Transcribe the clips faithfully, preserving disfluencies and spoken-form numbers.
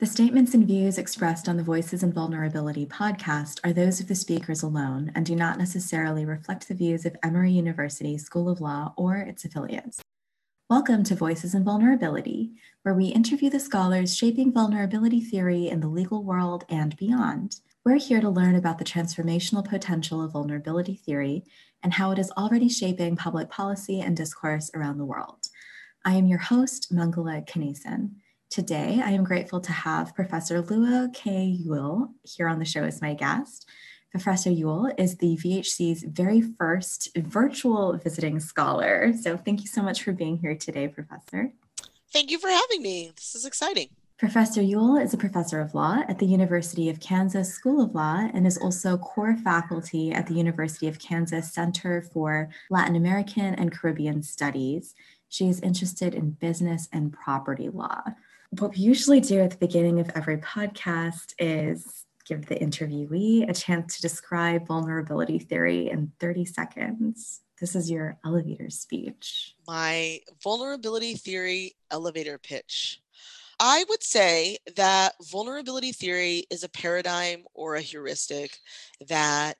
The statements and views expressed on the Voices and Vulnerability podcast are those of the speakers alone and do not necessarily reflect the views of Emory University School of Law or its affiliates. Welcome to Voices and Vulnerability, where we interview the scholars shaping vulnerability theory in the legal world and beyond. We're here to learn about the transformational potential of vulnerability theory and how it is already shaping public policy and discourse around the world. I am your host, Mangala Kanesan. Today, I am grateful to have Professor Luo K. Yule here on the show as my guest. Professor Yule is the V H C's very first virtual visiting scholar. So thank you so much for being here today, Professor. Thank you for having me. This is exciting. Professor Yule is a professor of law at the University of Kansas School of Law and is also core faculty at the University of Kansas Center for Latin American and Caribbean Studies. She is interested in business and property law. What we usually do at the beginning of every podcast is give the interviewee a chance to describe vulnerability theory in thirty seconds. This is your elevator speech. My vulnerability theory elevator pitch. I would say that vulnerability theory is a paradigm or a heuristic that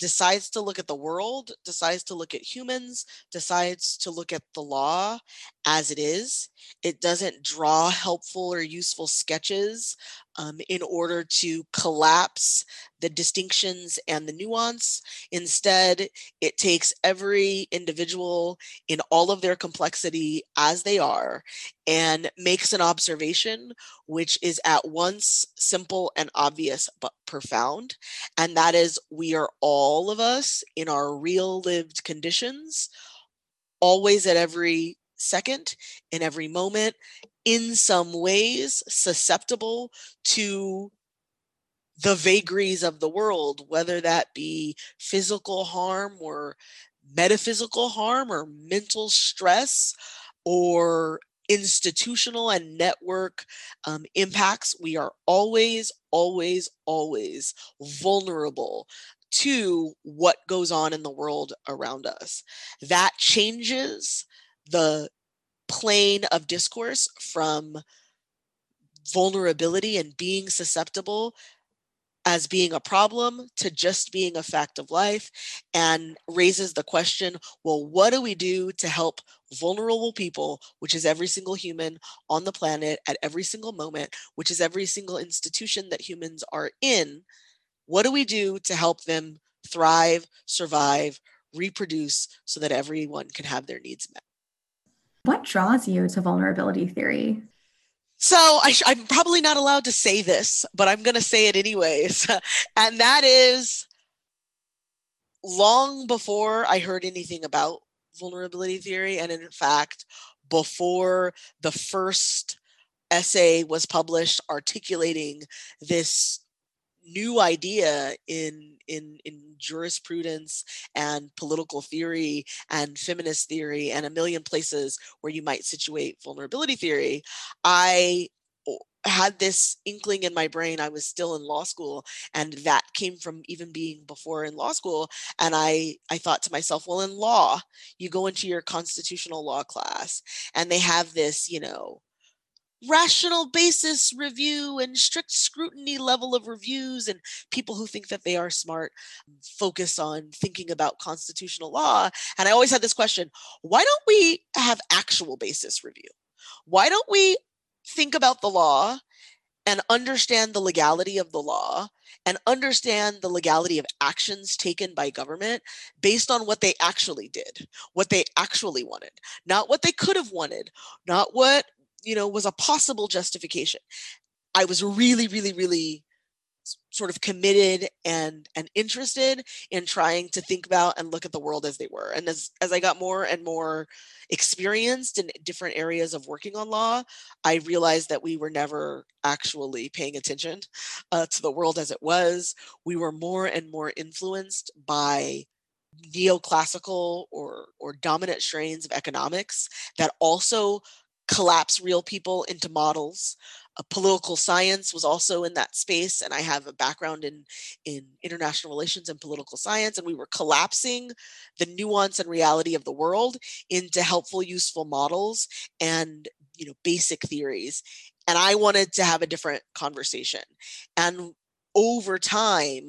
decides to look at the world, decides to look at humans, decides to look at the law as it is. It doesn't draw helpful or useful sketches um, in order to collapse the distinctions and the nuance. Instead, it takes every individual in all of their complexity as they are and makes an observation which is at once simple and obvious but profound. And that is, we are all of us in our real lived conditions, always at every second, in every moment, in some ways susceptible to the vagaries of the world, whether that be physical harm or metaphysical harm or mental stress or institutional and network um, impacts. We are always, always, always vulnerable to what goes on in the world around us. That changes the plane of discourse from vulnerability and being susceptible as being a problem to just being a fact of life, and raises the question, well, what do we do to help vulnerable people, which is every single human on the planet at every single moment, which is every single institution that humans are in? What do we do to help them thrive, survive, reproduce, so that everyone can have their needs met? What draws you to vulnerability theory? So I sh- I'm probably not allowed to say this, but I'm going to say it anyways. And that is, long before I heard anything about vulnerability theory, and in fact, before the first essay was published articulating this new idea in, in in jurisprudence and political theory and feminist theory and a million places where you might situate vulnerability theory, I had this inkling in my brain. I was still in law school, and that came from even being before in law school. And I, I thought to myself, well, in law, you go into your constitutional law class and they have this, you know, rational basis review and strict scrutiny level of reviews, and people who think that they are smart focus on thinking about constitutional law. And I always had this question, why don't we have actual basis review? Why don't we think about the law and understand the legality of the law and understand the legality of actions taken by government based on what they actually did, what they actually wanted, not what they could have wanted, not what you know, was a possible justification. I was really, really, really sort of committed and and interested in trying to think about and look at the world as they were. And as, as I got more and more experienced in different areas of working on law, I realized that we were never actually paying attention uh, to the world as it was. We were more and more influenced by neoclassical or, or dominant strains of economics that also collapse real people into models. Uh, political science was also in that space, and I have a background in, in international relations and political science, and we were collapsing the nuance and reality of the world into helpful, useful models and, you know, basic theories. And I wanted to have a different conversation. And over time,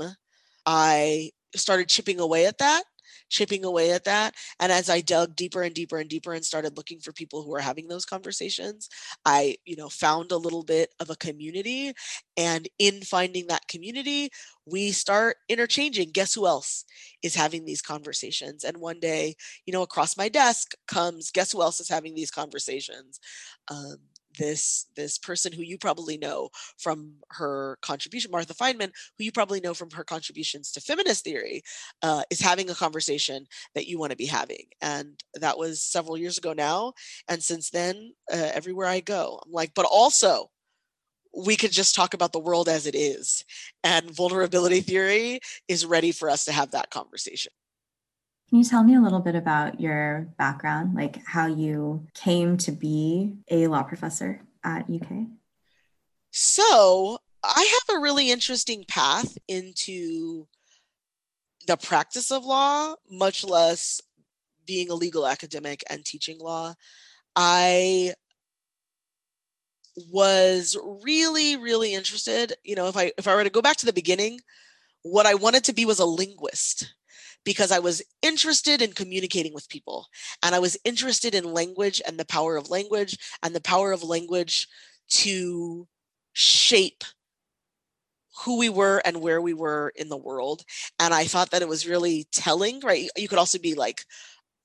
I started chipping away at that, chipping away at that. And as I dug deeper and deeper and deeper and started looking for people who were having those conversations, I, you know, found a little bit of a community. And in finding that community, we start interchanging. Guess who else is having these conversations? And one day, you know, across my desk comes, guess who else is having these conversations? Um, This, this person who you probably know from her contribution, Martha Fineman, who you probably know from her contributions to feminist theory, uh, is having a conversation that you want to be having. And that was several years ago now. And since then, uh, everywhere I go, I'm like, but also we could just talk about the world as it is. And vulnerability theory is ready for us to have that conversation. Can you tell me a little bit about your background, like how you came to be a law professor at U K? So I have a really interesting path into the practice of law, much less being a legal academic and teaching law. I was really, really interested, you know, if I if I were to go back to the beginning, what I wanted to be was a linguist, because I was interested in communicating with people, and I was interested in language and the power of language and the power of language to shape who we were and where we were in the world. And I thought that it was really telling, right? You could also be like,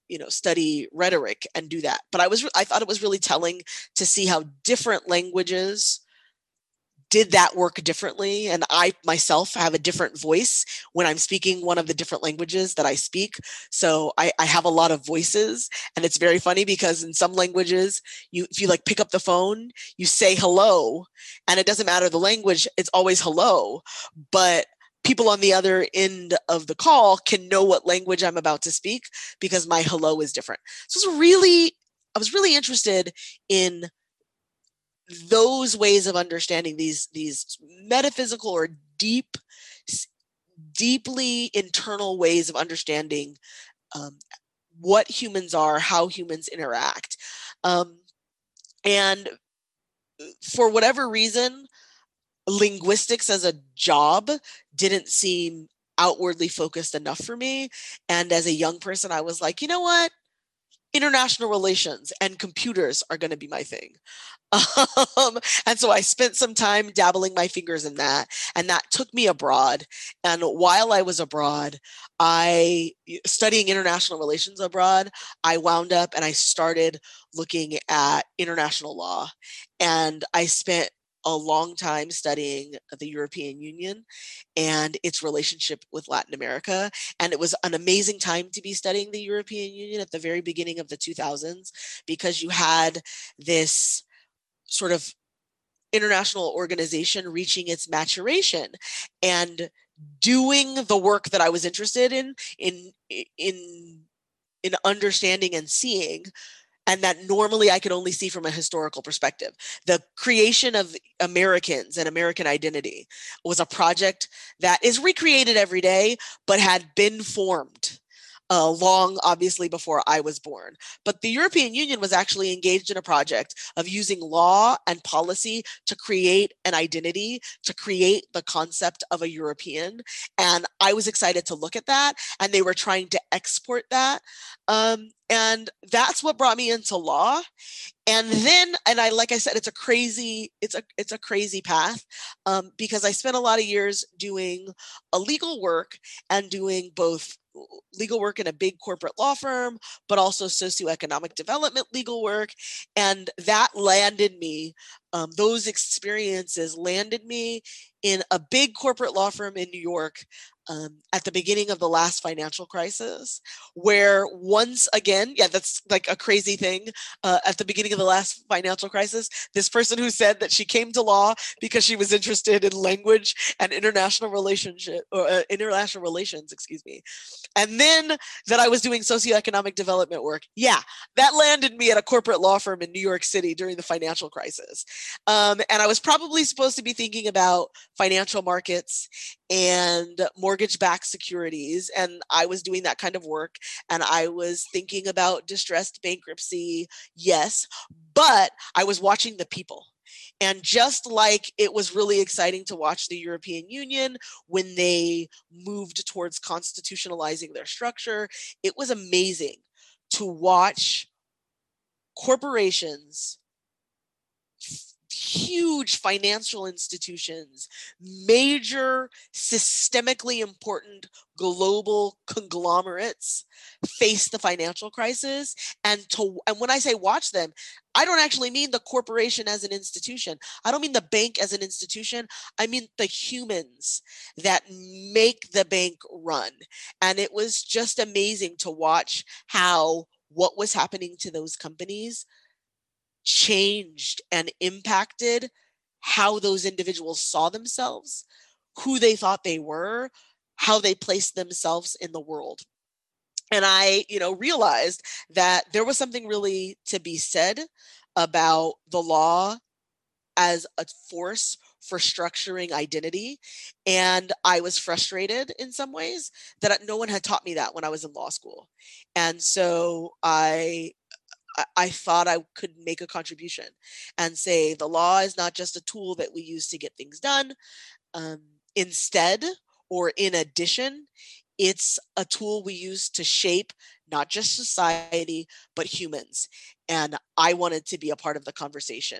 you know, study rhetoric and do that. But I was, I thought it was really telling to see how different languages did that work differently. And I myself have a different voice when I'm speaking one of the different languages that I speak. So I, I have a lot of voices, and it's very funny because in some languages, you, if you like pick up the phone, you say hello, and it doesn't matter the language, it's always hello, but people on the other end of the call can know what language I'm about to speak because my hello is different. So it's really, I was really interested in those ways of understanding these, these metaphysical or deep, deeply internal ways of understanding um, what humans are, how humans interact. Um, and for whatever reason, linguistics as a job didn't seem outwardly focused enough for me. And as a young person, I was like, you know what? International relations and computers are going to be my thing. Um, and so I spent some time dabbling my fingers in that. And that took me abroad. And while I was abroad, I studying international relations abroad, I wound up and I started looking at international law. And I spent a long time studying the European Union and its relationship with Latin America. And it was an amazing time to be studying the European Union at the very beginning of the two thousands, because you had this sort of international organization reaching its maturation and doing the work that I was interested in, in, in, in understanding and seeing, and that normally I could only see from a historical perspective. The creation of Americans and American identity was a project that is recreated every day, but had been formed uh, long, obviously, before I was born. But the European Union was actually engaged in a project of using law and policy to create an identity, to create the concept of a European. And I was excited to look at that. And they were trying to export that. Um, And that's what brought me into law. And then, and I, like I said, it's a crazy, it's a, it's a crazy path um, because I spent a lot of years doing a legal work and doing both legal work in a big corporate law firm, but also socioeconomic development legal work. And that landed me, um, those experiences landed me in a big corporate law firm in New York Um, at the beginning of the last financial crisis, where once again, yeah, that's like a crazy thing. Uh, at the beginning of the last financial crisis, this person who said that she came to law because she was interested in language and international relationship or uh, international relations, excuse me. And then that I was doing socioeconomic development work. Yeah, that landed me at a corporate law firm in New York City during the financial crisis. Um, and I was probably supposed to be thinking about financial markets and mortgage-backed securities. And I was doing that kind of work. And I was thinking about distressed bankruptcy, yes, but I was watching the people. And just like it was really exciting to watch the European Union when they moved towards constitutionalizing their structure, it was amazing to watch corporations, huge financial institutions, major systemically important global conglomerates face the financial crisis. And to and when I say watch them, I don't actually mean the corporation as an institution. I don't mean the bank as an institution. I mean the humans that make the bank run. And it was just amazing to watch how what was happening to those companies changed and impacted how those individuals saw themselves, who they thought they were, how they placed themselves in the world. And I, you know, realized that there was something really to be said about the law as a force for structuring identity. And I was frustrated in some ways that no one had taught me that when I was in law school. And so I I thought I could make a contribution and say the law is not just a tool that we use to get things done. Um, instead, or in addition, it's a tool we use to shape not just society, but humans. And I wanted to be a part of the conversation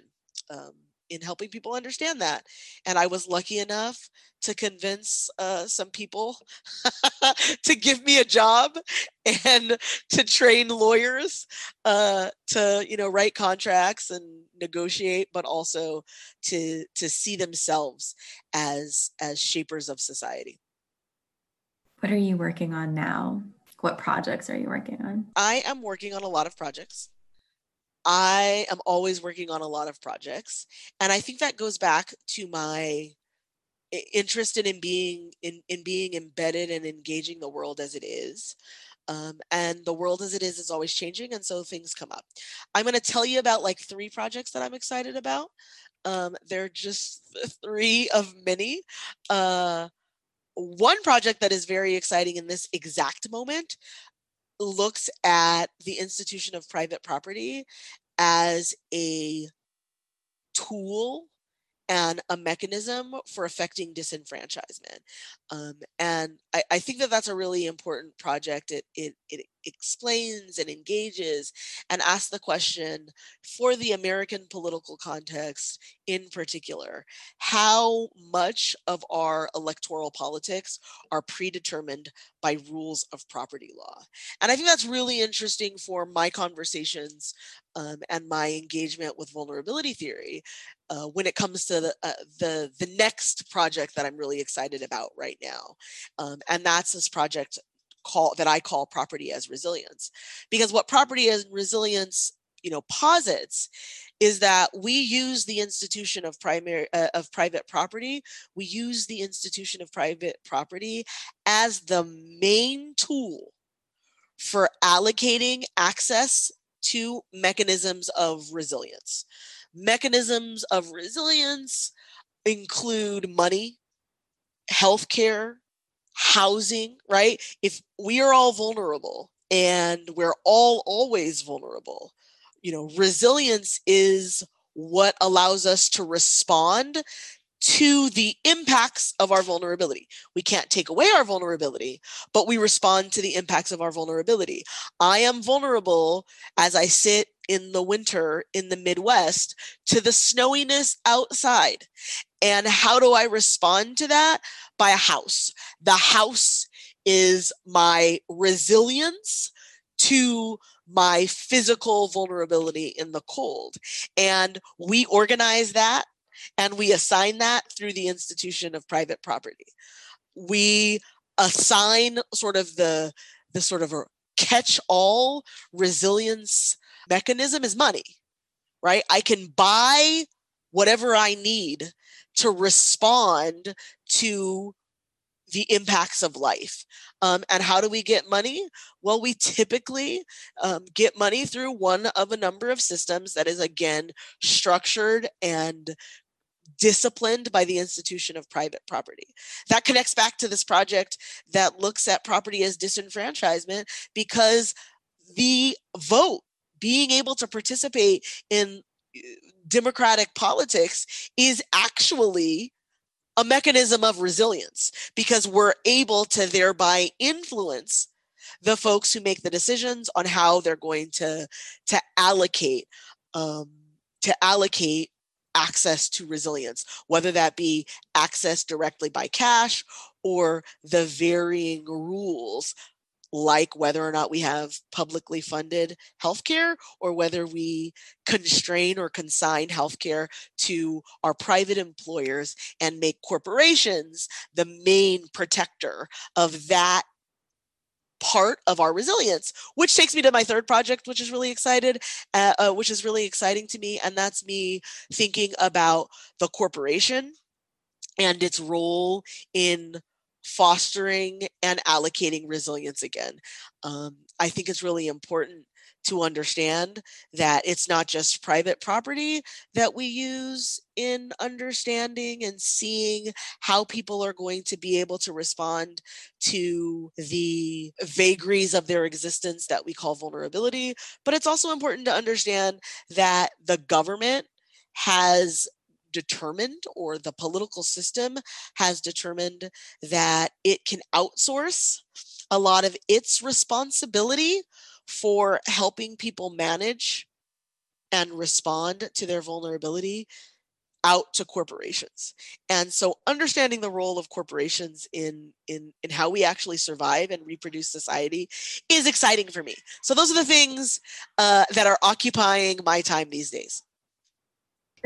um, in helping people understand that. And I was lucky enough to convince uh, some people to give me a job and to train lawyers uh, to, you know, write contracts and negotiate, but also to to see themselves as as shapers of society. What are you working on now? What projects are you working on? I am working on a lot of projects. I am always working on a lot of projects. And I think that goes back to my interest in being in, in being embedded and engaging the world as it is. Um, and the world as it is is always changing. And so things come up. I'm going to tell you about like three projects that I'm excited about. Um, they're just three of many. Uh, one project that is very exciting in this exact moment looks at the institution of private property as a tool and a mechanism for affecting disenfranchisement. Um, and I, I think that that's a really important project. It, it, it explains and engages and asks the question for the American political context in particular, how much of our electoral politics are predetermined by rules of property law? And I think that's really interesting for my conversations um, and my engagement with vulnerability theory uh, when it comes to the, uh, the, the next project that I'm really excited about right now. Um, and that's this project Call, that I call property as resilience. Because what property as resilience, you know, posits is that we use the institution of primary uh, of private property, we use the institution of private property as the main tool for allocating access to mechanisms of resilience. Mechanisms of resilience include money, healthcare, housing, right? If we are all vulnerable and we're all always vulnerable, you know, resilience is what allows us to respond to the impacts of our vulnerability. We can't take away our vulnerability, but we respond to the impacts of our vulnerability. I am vulnerable as I sit in the winter in the Midwest to the snowiness outside. And how do I respond to that? By a house. The house is my resilience to my physical vulnerability in the cold. And we organize that and we assign that through the institution of private property. We assign sort of the, the sort of a catch-all resilience mechanism is money, right? I can buy whatever I need to respond to the impacts of life. Um, and how do we get money? Well, we typically um, get money through one of a number of systems that is, again, structured and disciplined by the institution of private property. That connects back to this project that looks at property as disenfranchisement, because the vote, being able to participate in democratic politics is actually a mechanism of resilience, because we're able to thereby influence the folks who make the decisions on how they're going to, to allocate um, to allocate access to resilience, whether that be access directly by cash or the varying rules, like whether or not we have publicly funded healthcare or whether we constrain or consign healthcare to our private employers and make corporations the main protector of that part of our resilience, which takes me to my third project, which is really excited, uh, uh, which is really exciting to me. And that's me thinking about the corporation and its role in fostering and allocating resilience again. Um, I think it's really important to understand that it's not just private property that we use in understanding and seeing how people are going to be able to respond to the vagaries of their existence that we call vulnerability. But it's also important to understand that the government has determined, or the political system has determined, that it can outsource a lot of its responsibility for helping people manage and respond to their vulnerability out to corporations. And so understanding the role of corporations in, in, in how we actually survive and reproduce society is exciting for me. So those are the things uh, that are occupying my time these days.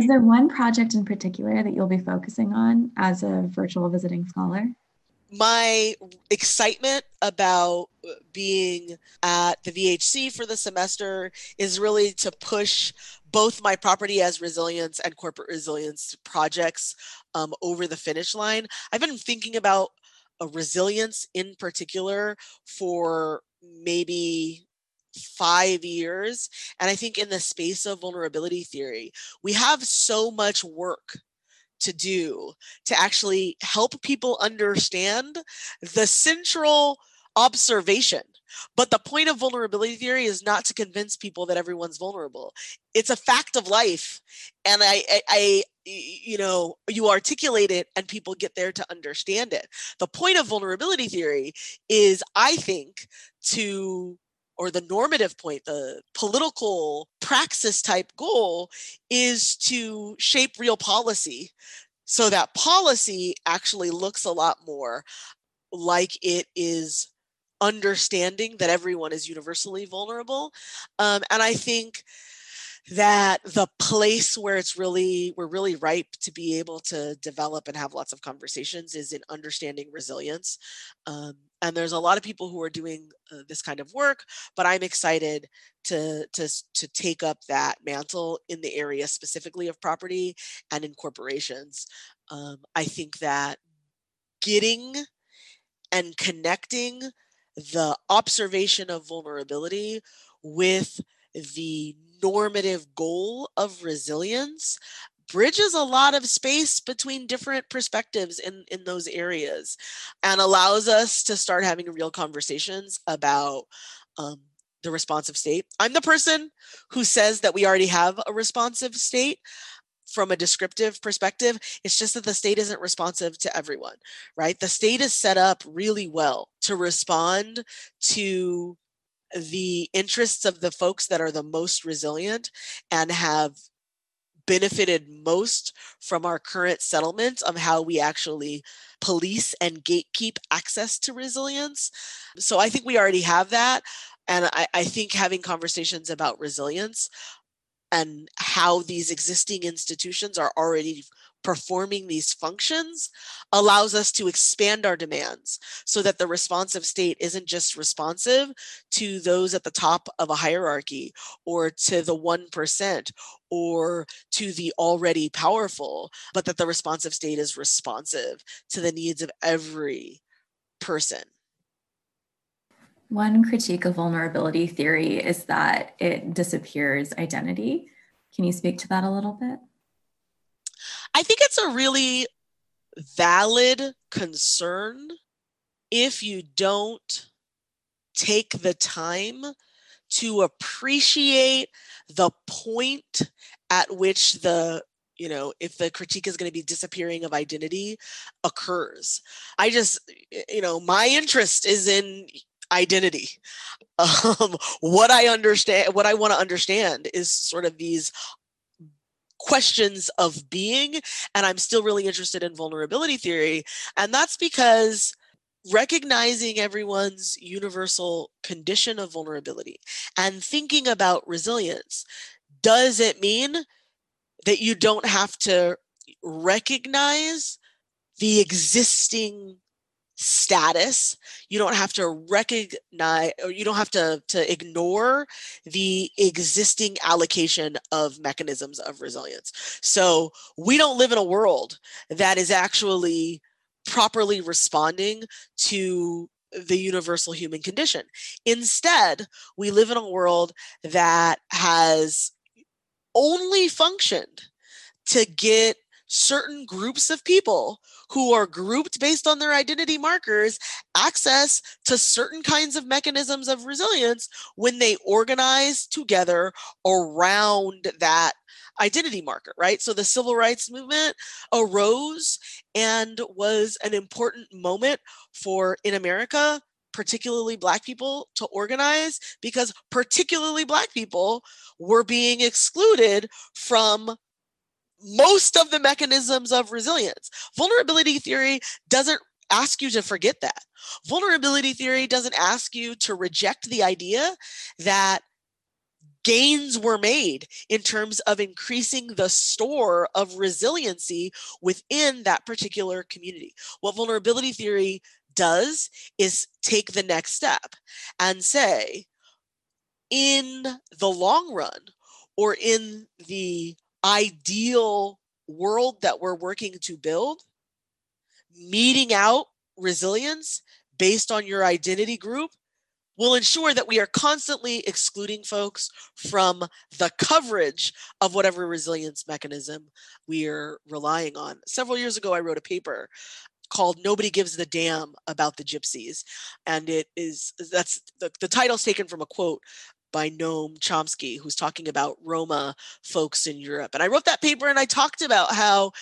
Is there one project in particular that you'll be focusing on as a virtual visiting scholar? My excitement about being at the V H C for the semester is really to push both my property as resilience and corporate resilience projects um, over the finish line. I've been thinking about a resilience in particular for maybe five years. And I think in the space of vulnerability theory, we have so much work to do to actually help people understand the central observation. But the point of vulnerability theory is not to convince people that everyone's vulnerable. It's a fact of life. And I, I, I you know, you articulate it and people get there to understand it. The point of vulnerability theory is, I think, to, or the normative point, the political praxis type goal, is to shape real policy so that policy actually looks a lot more like it is understanding that everyone is universally vulnerable. Um, and I think that the place where it's really, we're really ripe to be able to develop and have lots of conversations is in understanding resilience. Um, And there's a lot of people who are doing uh, this kind of work, but I'm excited to, to, to take up that mantle in the area specifically of property and in corporations. Um, I think that getting and connecting the observation of vulnerability with the normative goal of resilience bridges a lot of space between different perspectives in, in those areas, and allows us to start having real conversations about um, the responsive state. I'm the person who says that we already have a responsive state from a descriptive perspective. It's just that the state isn't responsive to everyone, right? The state is set up really well to respond to the interests of the folks that are the most resilient and have benefited most from our current settlement of how we actually police and gatekeep access to resilience. So I think we already have that. And I, I think having conversations about resilience and how these existing institutions are already performing these functions allows us to expand our demands so that the responsive state isn't just responsive to those at the top of a hierarchy or to the one percent or to the already powerful, but that the responsive state is responsive to the needs of every person. One critique of vulnerability theory is that it disappears identity. Can you speak to that a little bit? I think it's a really valid concern if you don't take the time to appreciate the point at which the, you know, if the critique is going to be disappearing of identity occurs. I just, you know, my interest is in identity. Um, what I understand, what I want to understand is sort of these questions of being, and I'm still really interested in vulnerability theory. And that's because recognizing everyone's universal condition of vulnerability and thinking about resilience, does it mean that you don't have to recognize the existing status? You don't have to recognize, or you don't have to, to ignore the existing allocation of mechanisms of resilience. So we don't live in a world that is actually properly responding to the universal human condition. Instead, we live in a world that has only functioned to get certain groups of people who are grouped based on their identity markers access to certain kinds of mechanisms of resilience when they organize together around that identity marker, right? So the civil rights movement arose and was an important moment for, in America, particularly Black people to organize, because particularly Black people were being excluded from most of the mechanisms of resilience. Vulnerability theory doesn't ask you to forget that. Vulnerability theory doesn't ask you to reject the idea that gains were made in terms of increasing the store of resiliency within that particular community. What vulnerability theory does is take the next step and say, in the long run, or in the ideal world that we're working to build, meeting out resilience based on your identity group will ensure that we are constantly excluding folks from the coverage of whatever resilience mechanism we are relying on. Several years ago, I wrote a paper called Nobody Gives the Damn About the Gypsies. And it is, that's the, the title's taken from a quote by Noam Chomsky, who's talking about Roma folks in Europe. And I wrote that paper and I talked about how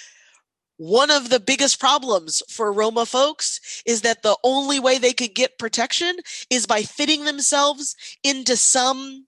one of the biggest problems for Roma folks is that the only way they could get protection is by fitting themselves into some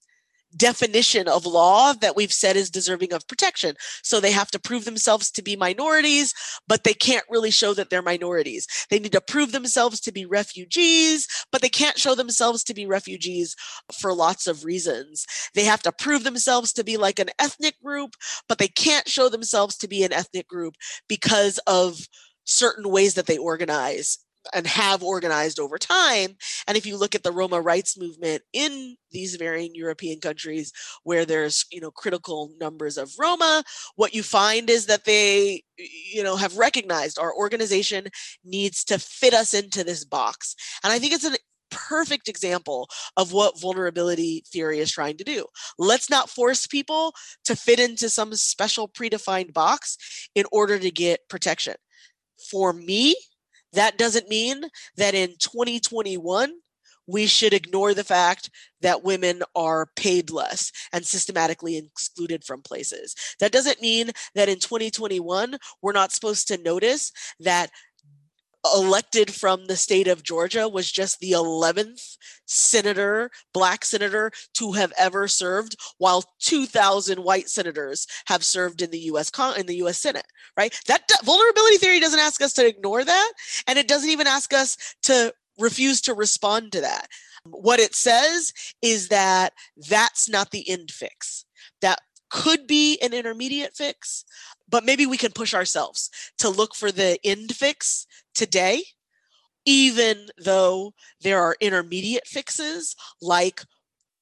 definition of law that we've said is deserving of protection. So they have to prove themselves to be minorities, but they can't really show that they're minorities. They need to prove themselves to be refugees, but they can't show themselves to be refugees for lots of reasons. They have to prove themselves to be like an ethnic group, but they can't show themselves to be an ethnic group because of certain ways that they organize and have organized over time. And if you look at the Roma rights movement in these varying European countries where there's, you know, critical numbers of Roma, what you find is that they, you know, have recognized our organization needs to fit us into this box. And I think it's an perfect example of what vulnerability theory is trying to do. Let's not force people to fit into some special predefined box in order to get protection. For me, that doesn't mean that in twenty twenty-one, we should ignore the fact that women are paid less and systematically excluded from places. That doesn't mean that in twenty twenty-one, we're not supposed to notice that elected from the state of Georgia was just the eleventh senator, Black senator, to have ever served, while two thousand white senators have served in the U S Con- in the U S Senate, right? That d- vulnerability theory doesn't ask us to ignore that, and it doesn't even ask us to refuse to respond to that. What it says is that that's not the end fix. That could be an intermediate fix, but maybe we can push ourselves to look for the end fix today, even though there are intermediate fixes like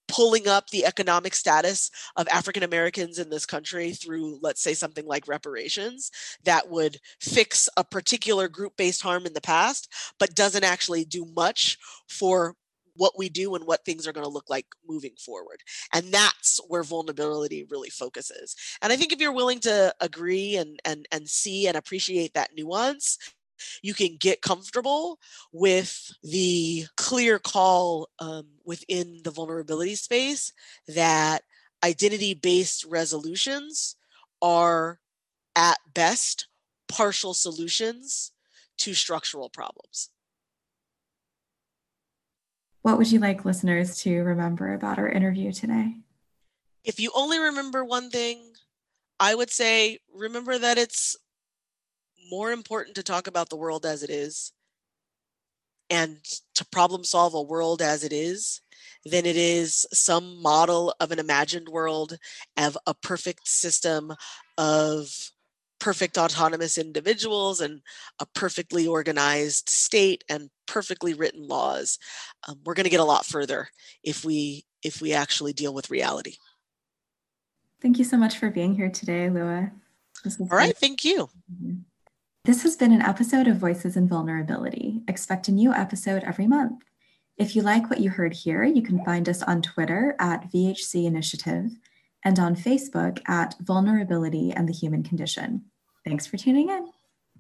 pulling up the economic status of African Americans in this country through, let's say, something like reparations that would fix a particular group-based harm in the past, but doesn't actually do much for what we do and what things are going to look like moving forward. And that's where vulnerability really focuses. And I think if you're willing to agree and, and, and see and appreciate that nuance, you can get comfortable with the clear call um, within the vulnerability space that identity-based resolutions are at best partial solutions to structural problems. What would you like listeners to remember about our interview today? If you only remember one thing, I would say remember that it's more important to talk about the world as it is and to problem solve a world as it is than it is some model of an imagined world of a perfect system of perfect autonomous individuals and a perfectly organized state and perfectly written laws. Um, we're going to get a lot further if we if we actually deal with reality. Thank you so much for being here today, Luo. All right, thank you. This has been an episode of Voices and Vulnerability. Expect a new episode every month. If you like what you heard here, you can find us on Twitter at V H C Initiative and on Facebook at Vulnerability and the Human Condition. Thanks for tuning in.